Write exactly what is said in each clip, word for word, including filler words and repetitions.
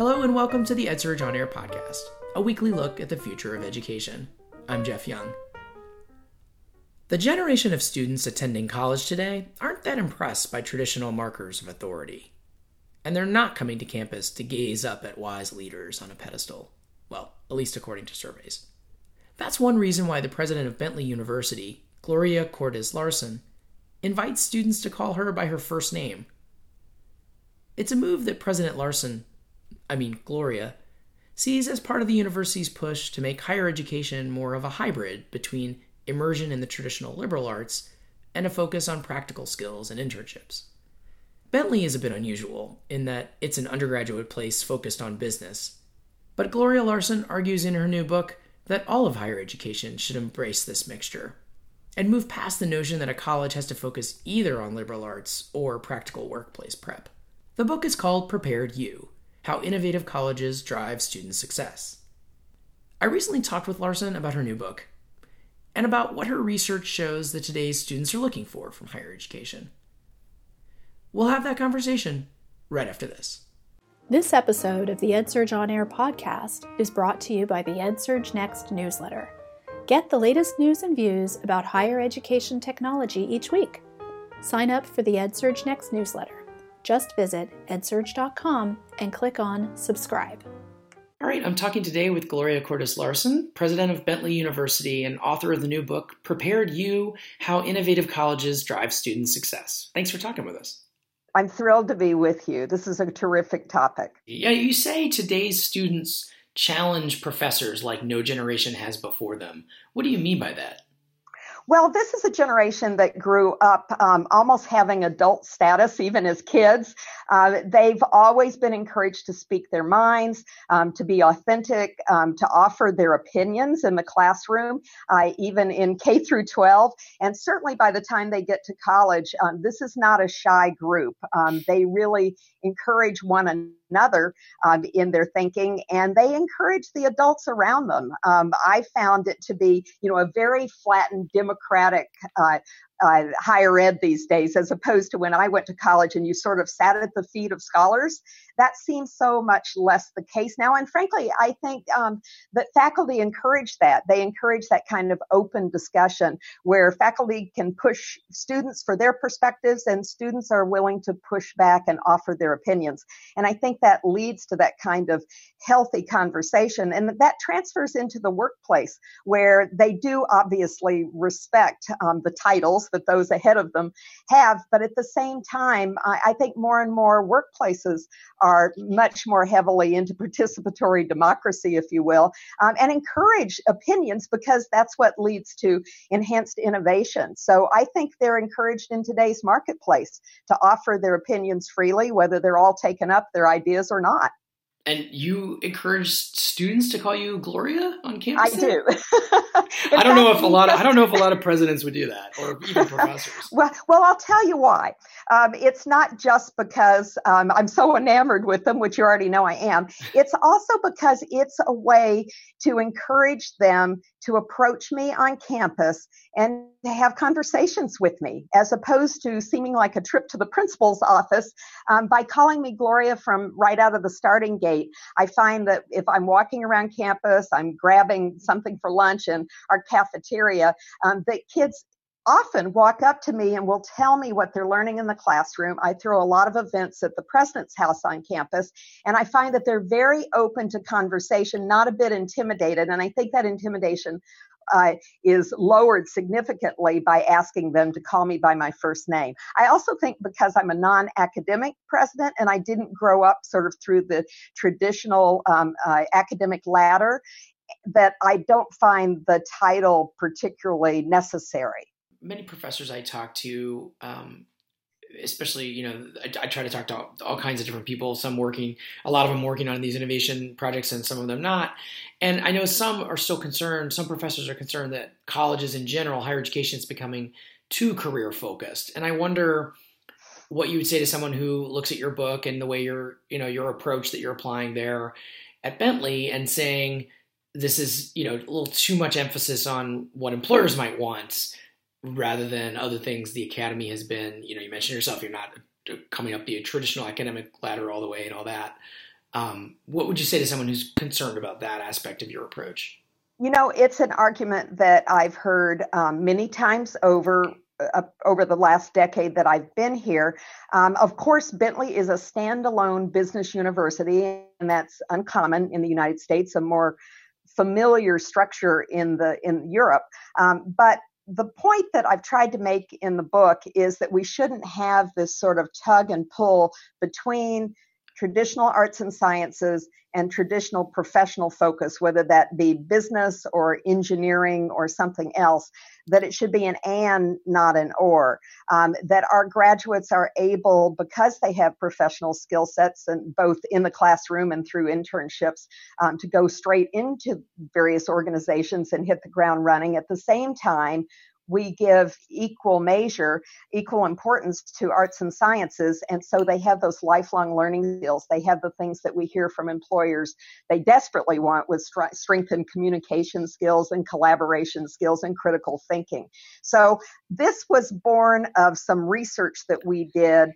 Hello and welcome to the EdSurge On Air podcast, a weekly look at the future of education. I'm Jeff Young. The generation of students attending college today aren't that impressed by traditional markers of authority, and they're not coming to campus to gaze up at wise leaders on a pedestal. Well, at least according to surveys. That's one reason why the president of Bentley University, Gloria Cordes Larson, invites students to call her by her first name. It's a move that President Larson, I mean Gloria, sees as part of the university's push to make higher education more of a hybrid between immersion in the traditional liberal arts and a focus on practical skills and internships. Bentley is a bit unusual in that it's an undergraduate place focused on business, but Gloria Larson argues in her new book that all of higher education should embrace this mixture and move past the notion that a college has to focus either on liberal arts or practical workplace prep. The book is called Prepared You, How Innovative Colleges Drive Student Success. I recently talked with Larson about her new book and about what her research shows that today's students are looking for from higher education. We'll have that conversation right after this. This episode of the EdSurge On Air podcast is brought to you by the EdSurge Next newsletter. Get the latest news and views about higher education technology each week. Sign up for the EdSurge Next newsletter. Just visit edsurge dot com and click on subscribe. All right, I'm talking today with Gloria Cordes Larson, president of Bentley University and author of the new book, Prepared You, How Innovative Colleges Drive Student Success. Thanks for talking with us. I'm thrilled to be with you. This is a terrific topic. Yeah, you say today's students challenge professors like no generation has before them. What do you mean by that? Well, this is a generation that grew up um, almost having adult status, even as kids. Uh, they've always been encouraged to speak their minds, um, to be authentic, um, to offer their opinions in the classroom, uh, even in K through twelve. And certainly by the time they get to college, um, this is not a shy group. Um, they really encourage one another. another um, in their thinking, and they encourage the adults around them. Um, I found it to be, you know, a very flattened democratic uh, uh, higher ed these days, as opposed to when I went to college and you sort of sat at the feet of scholars. That seems so much less the case now. And frankly, I think um, that faculty encourage that. They encourage that kind of open discussion where faculty can push students for their perspectives and students are willing to push back and offer their opinions. And I think that leads to that kind of healthy conversation. And that transfers into the workplace where they do obviously respect um, the titles that those ahead of them have. But at the same time, I, I think more and more workplaces are are much more heavily into participatory democracy, if you will, um, and encourage opinions because that's what leads to enhanced innovation. So I think they're encouraged in today's marketplace to offer their opinions freely, whether they're all taken up, their ideas or not. And you encourage students to call you Gloria on campus? I do. I don't know if a lot. Of, I don't know if a lot of presidents would do that, or even professors. well, well, I'll tell you why. Um, it's not just because um, I'm so enamored with them, which you already know I am. It's also because it's a way to encourage them to approach me on campus and to have conversations with me, as opposed to seeming like a trip to the principal's office. Um, by calling me Gloria from right out of the starting gate, I find that if I'm walking around campus, I'm grabbing something for lunch in our cafeteria, um, that kids often walk up to me and will tell me what they're learning in the classroom. I throw a lot of events at the president's house on campus, and I find that they're very open to conversation, not a bit intimidated. And I think that intimidation Uh, is lowered significantly by asking them to call me by my first name. I also think because I'm a non-academic president and I didn't grow up sort of through the traditional um, uh, academic ladder, that I don't find the title particularly necessary. Many professors I talk to, um, especially, you know, I, I try to talk to all, all kinds of different people, some working, a lot of them working on these innovation projects and some of them not. And I know some are still concerned, some professors are concerned that colleges in general, higher education is becoming too career focused. And I wonder what you would say to someone who looks at your book and the way your, you know, your approach that you're applying there at Bentley and saying, this is, you know, a little too much emphasis on what employers might want rather than other things the academy has been, you know, you mentioned yourself, you're not coming up the traditional academic ladder all the way and all that. Um, what would you say to someone who's concerned about that aspect of your approach? You know, it's an argument that I've heard um, many times over uh, over the last decade that I've been here. Um, of course, Bentley is a standalone business university, and that's uncommon in the United States, a more familiar structure in the in Europe. Um, but the point that I've tried to make in the book is that we shouldn't have this sort of tug and pull between traditional arts and sciences and traditional professional focus, whether that be business or engineering or something else, that it should be an and, not an or, um, that our graduates are able, because they have professional skill sets, and both in the classroom and through internships, um, to go straight into various organizations and hit the ground running. At the same time, we give equal measure, equal importance to arts and sciences. And so they have those lifelong learning skills. They have the things that we hear from employers they desperately want, with str- strengthened communication skills and collaboration skills and critical thinking. So this was born of some research that we did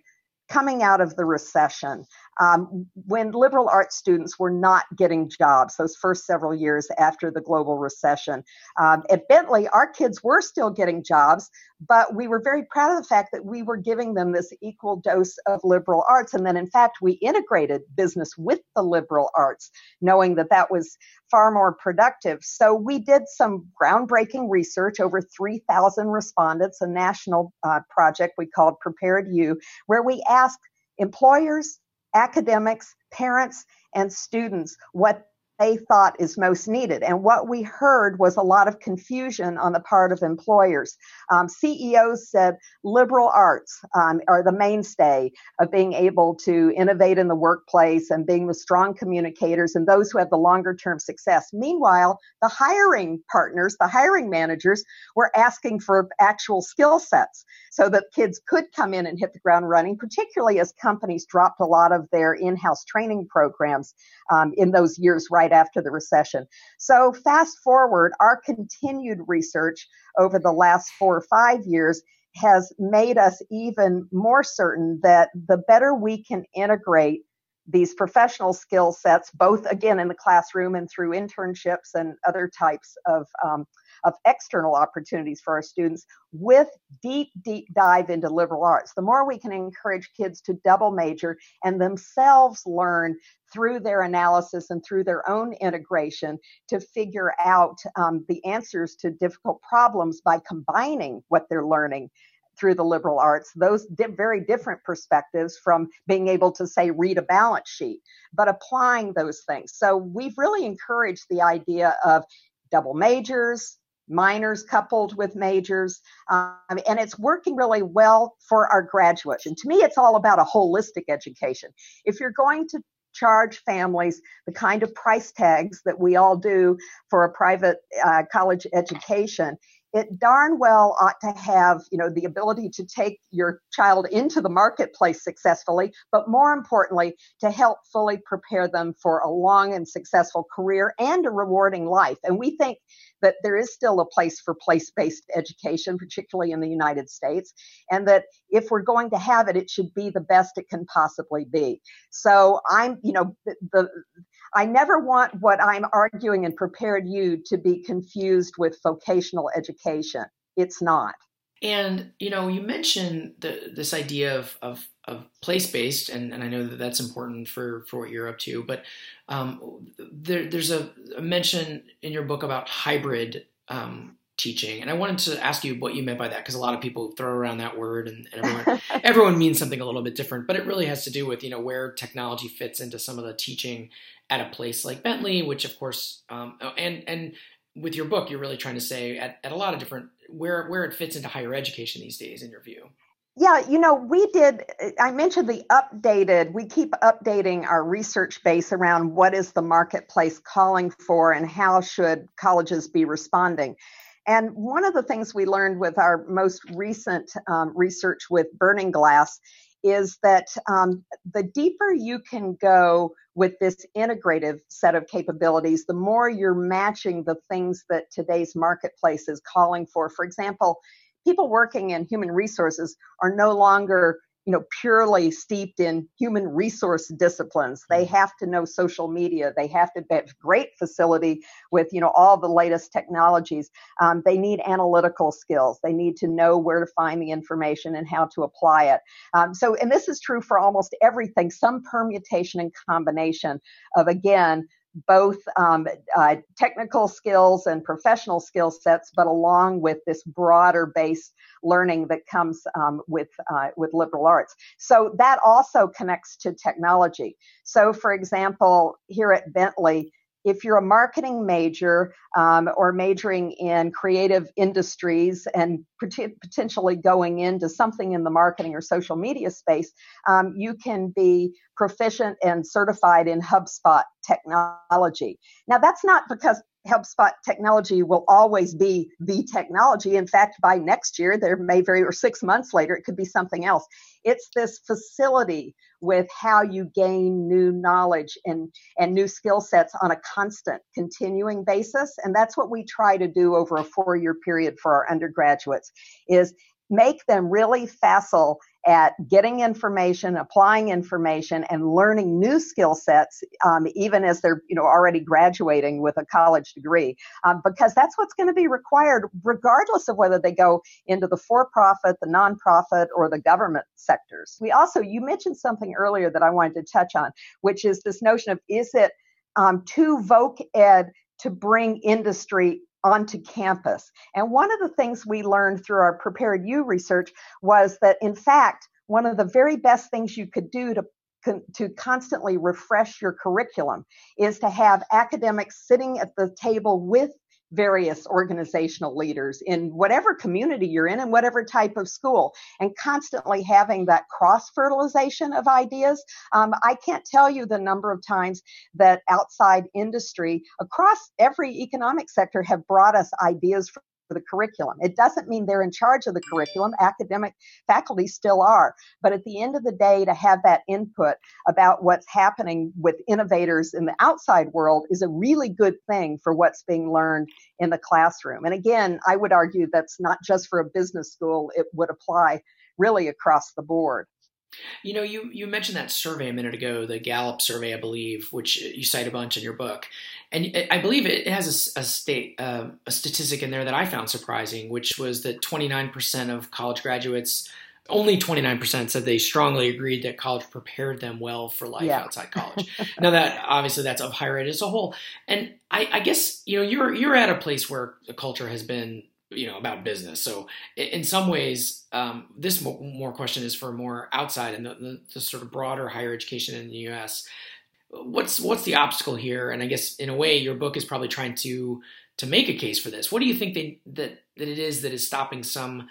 coming out of the recession, um, when liberal arts students were not getting jobs those first several years after the global recession. Um, at Bentley, our kids were still getting jobs, but we were very proud of the fact that we were giving them this equal dose of liberal arts. And then, in fact, we integrated business with the liberal arts, knowing that that was far more productive. So we did some groundbreaking research, over three thousand respondents, a national uh, project we called Prepared You, where we asked employers, academics, parents, and students what they thought is most needed. And what we heard was a lot of confusion on the part of employers. Um, C E Os said liberal arts um, are the mainstay of being able to innovate in the workplace and being the strong communicators and those who have the longer term success. Meanwhile, the hiring partners, the hiring managers, were asking for actual skill sets so that kids could come in and hit the ground running, particularly as companies dropped a lot of their in-house training programs um, in those years right after the recession. So fast forward, our continued research over the last four or five years has made us even more certain that the better we can integrate these professional skill sets, both again in the classroom and through internships and other types of um, of external opportunities for our students, with deep, deep dive into liberal arts. The more we can encourage kids to double major and themselves learn through their analysis and through their own integration to figure out um, the answers to difficult problems by combining what they're learning through the liberal arts, those di- very different perspectives from being able to, say, read a balance sheet, but applying those things. So we've really encouraged the idea of double majors, minors coupled with majors, um, and it's working really well for our graduates. And to me, it's all about a holistic education. If you're going to charge families the kind of price tags that we all do for a private uh, college education, it darn well ought to have, you know, the ability to take your child into the marketplace successfully, but more importantly, to help fully prepare them for a long and successful career and a rewarding life. And we think that there is still a place for place-based education, particularly in the United States, and that if we're going to have it, it should be the best it can possibly be. So I'm, you know, the, the I never want what I'm arguing and Prepared You to be confused with vocational education. It's not. And, you know, you mentioned the, this idea of, of, of place-based, and, and I know that that's important for, for what you're up to, but um, there, there's a, a mention in your book about hybrid um, teaching. And I wanted to ask you what you meant by that, because a lot of people throw around that word and, and everyone, everyone means something a little bit different, but it really has to do with, you know, where technology fits into some of the teaching at a place like Bentley, which of course, um, and, and with your book, you're really trying to say at, at a lot of different, where where it fits into higher education these days, in your view. Yeah, you know, we did, I mentioned the updated, we keep updating our research base around what is the marketplace calling for and how should colleges be responding. And one of the things we learned with our most recent um, research with Burning Glass is that um, the deeper you can go with this integrative set of capabilities, the more you're matching the things that today's marketplace is calling for. For example, people working in human resources are no longer you know, purely steeped in human resource disciplines. They have to know social media. They have to have great facility with, you know, all the latest technologies. Um, they need analytical skills. They need to know where to find the information and how to apply it. Um, so, and this is true for almost everything, some permutation and combination of, again, both um, uh, technical skills and professional skill sets, but along with this broader based learning that comes um, with uh, with liberal arts. So that also connects to technology. So for example, here at Bentley, if you're a marketing major um, or majoring in creative industries and pot- potentially going into something in the marketing or social media space, um, you can be proficient and certified in HubSpot technology. Now, that's not because HubSpot technology will always be the technology. In fact, by next year, there may vary, or six months later, it could be something else. It's this facility with how you gain new knowledge and, and new skill sets on a constant, continuing basis. And that's what we try to do over a four-year period for our undergraduates, is make them really facile at getting information, applying information, and learning new skill sets, um, even as they're, you know, already graduating with a college degree, um, because that's what's going to be required, regardless of whether they go into the for-profit, the nonprofit, or the government sectors. We also, you mentioned something earlier that I wanted to touch on, which is this notion of, is it um, too voc ed to bring industry onto campus? And one of the things we learned through our Prepared You research was that, in fact, one of the very best things you could do to to constantly refresh your curriculum is to have academics sitting at the table with various organizational leaders in whatever community you're in and whatever type of school, and constantly having that cross-fertilization of ideas. Um, I can't tell you the number of times that outside industry across every economic sector have brought us ideas for the curriculum. It doesn't mean they're in charge of the curriculum. Academic faculty still are. But at the end of the day, to have that input about what's happening with innovators in the outside world is a really good thing for what's being learned in the classroom. And again, I would argue that's not just for a business school. It would apply really across the board. You know, you, you mentioned that survey a minute ago, the Gallup survey, I believe, which you cite a bunch in your book. And I believe it has a, a, state, uh, a statistic in there that I found surprising, which was that twenty-nine percent of college graduates, only twenty-nine percent said they strongly agreed that college prepared them well for life yeah. outside college. Now, that obviously that's a high rate as a whole. And I, I guess, you know, you're you're at a place where the culture has been, you know, about business. So in some ways, um, this mo- more question is for more outside and the, the, the sort of broader higher education in the U S. What's, what's the obstacle here? And I guess in a way, your book is probably trying to, to make a case for this. What do you think they, that, that it is that is stopping some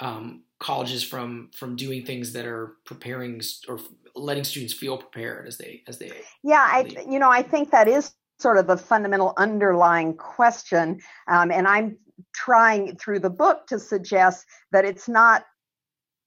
um, colleges from, from doing things that are preparing or letting students feel prepared as they, as they, yeah, I, you know, I think that is sort of the fundamental underlying question. Um, and I'm, trying through the book to suggest that it's not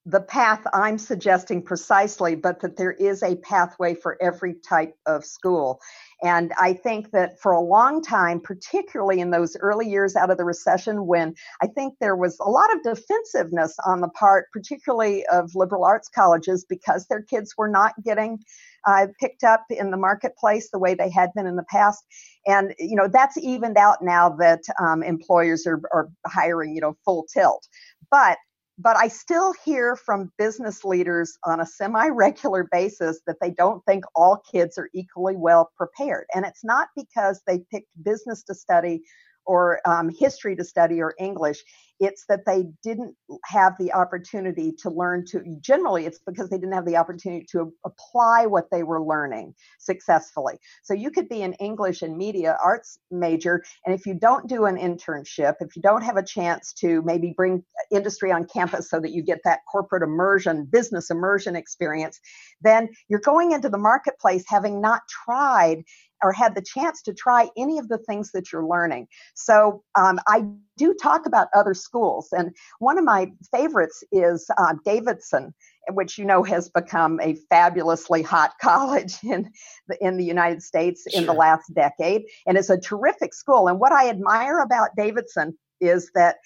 the path I'm suggesting precisely, but that there is a pathway for every type of school. And I think that for a long time, particularly in those early years out of the recession, when I think there was a lot of defensiveness on the part, particularly of liberal arts colleges, because their kids were not getting uh, picked up in the marketplace the way they had been in the past. And, you know, that's evened out now that um, employers are, are hiring, you know, full tilt. But but I still hear from business leaders on a semi-regular basis that they don't think all kids are equally well prepared. And it's not because they picked business to study or um, history to study or English. It's that they didn't have the opportunity to learn to, generally it's because they didn't have the opportunity to apply what they were learning successfully. So you could be an English and media arts major, and if you don't do an internship, if you don't have a chance to maybe bring industry on campus so that you get that corporate immersion, business immersion experience, then you're going into the marketplace having not tried or had the chance to try any of the things that you're learning. So um, I do talk about other schools. And one of my favorites is uh, Davidson, which, you know, has become a fabulously hot college in the, in the United States in sure. the last decade. And it's a terrific school. And what I admire about Davidson is that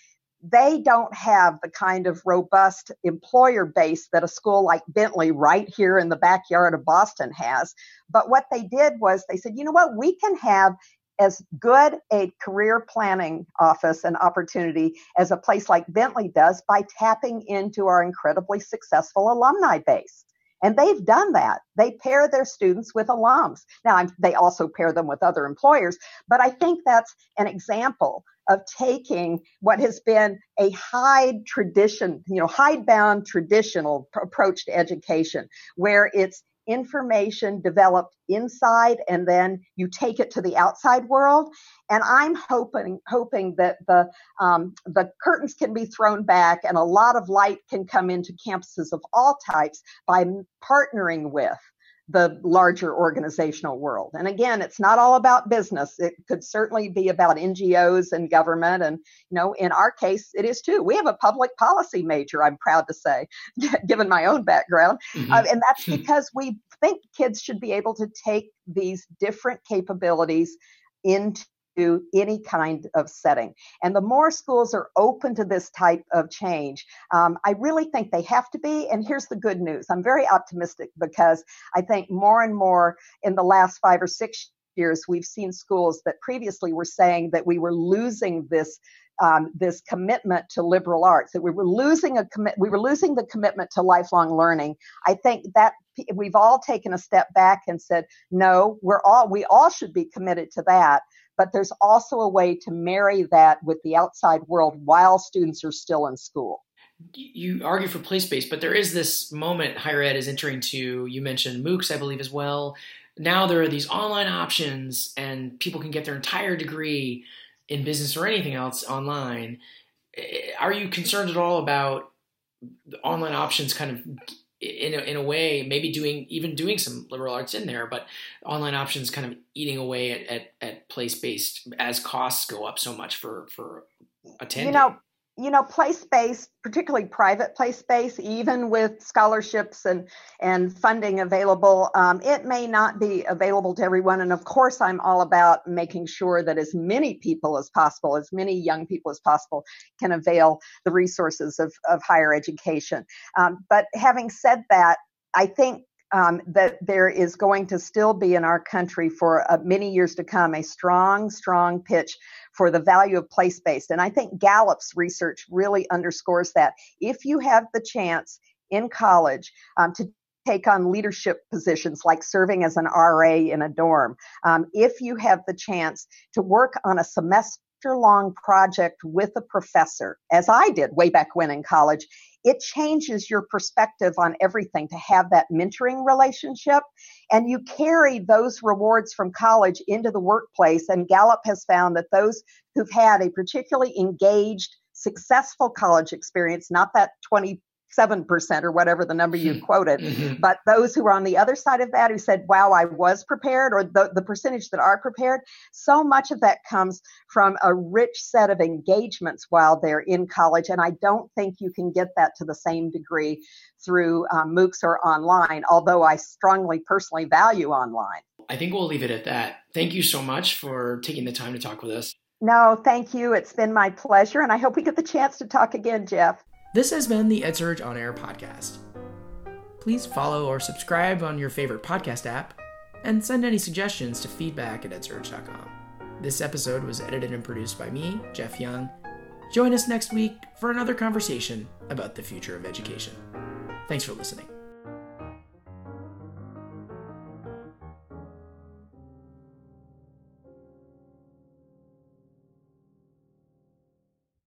they don't have the kind of robust employer base that a school like Bentley right here in the backyard of Boston has. But what they did was they said, you know what, we can have as good a career planning office and opportunity as a place like Bentley does by tapping into our incredibly successful alumni base. And they've done that. They pair their students with alums. Now, they also pair them with other employers, but I think that's an example of taking what has been a hide tradition, you know, hidebound traditional approach to education, where it's information developed inside and then you take it to the outside world. And I'm hoping hoping that the um, the curtains can be thrown back and a lot of light can come into campuses of all types by partnering with the larger organizational world. And again, it's not all about business. It could certainly be about N G Os and government. And, you know, in our case, it is too. We have a public policy major, I'm proud to say, given my own background. Mm-hmm. Uh, and that's because we think kids should be able to take these different capabilities into to any kind of setting. And the more schools are open to this type of change, um, I really think they have to be. And here's the good news. I'm very optimistic because I think more and more in the last five or six years, we've seen schools that previously were saying that we were losing this Um, this commitment to liberal arts, that we were losing a commit, we were losing the commitment to lifelong learning. I think that we've all taken a step back and said, no, we're all, we all should be committed to that. But there's also a way to marry that with the outside world while students are still in school. You argue for place-based, but there is this moment higher ed is entering to. You mentioned MOOCs, I believe, as well. Now there are these online options, and people can get their entire degree in business or anything else online. Are you concerned at all about the online options kind of in a, in a way, maybe doing, even doing some liberal arts in there, but online options kind of eating away at, at, at place-based as costs go up so much for, for attending? You know, you know, place-based, particularly private place-based, even with scholarships and, and funding available, um, it may not be available to everyone. And of course, I'm all about making sure that as many people as possible, as many young people as possible, can avail the resources of, of higher education. Um, but having said that, I think Um, that there is going to still be in our country for uh, many years to come a strong, strong pitch for the value of place-based. And I think Gallup's research really underscores that. If you have the chance in college um, to take on leadership positions like serving as an R A in a dorm, um, if you have the chance to work on a semester-long project with a professor, as I did way back when in college, it changes your perspective on everything to have that mentoring relationship. And you carry those rewards from college into the workplace. And Gallup has found that those who've had a particularly engaged, successful college experience, not that twenty-seven percent or whatever the number you quoted, mm-hmm. but those who are on the other side of that who said, wow, I was prepared, or the, the percentage that are prepared, so much of that comes from a rich set of engagements while they're in college. And I don't think you can get that to the same degree through um, MOOCs or online, although I strongly personally value online. I think we'll leave it at that. Thank you so much for taking the time to talk with us. No, thank you. It's been my pleasure. And I hope we get the chance to talk again, Jeff. This has been the EdSurge On Air podcast. Please follow or subscribe on your favorite podcast app and send any suggestions to feedback at edsurge dot com. This episode was edited and produced by me, Jeff Young. Join us next week for another conversation about the future of education. Thanks for listening.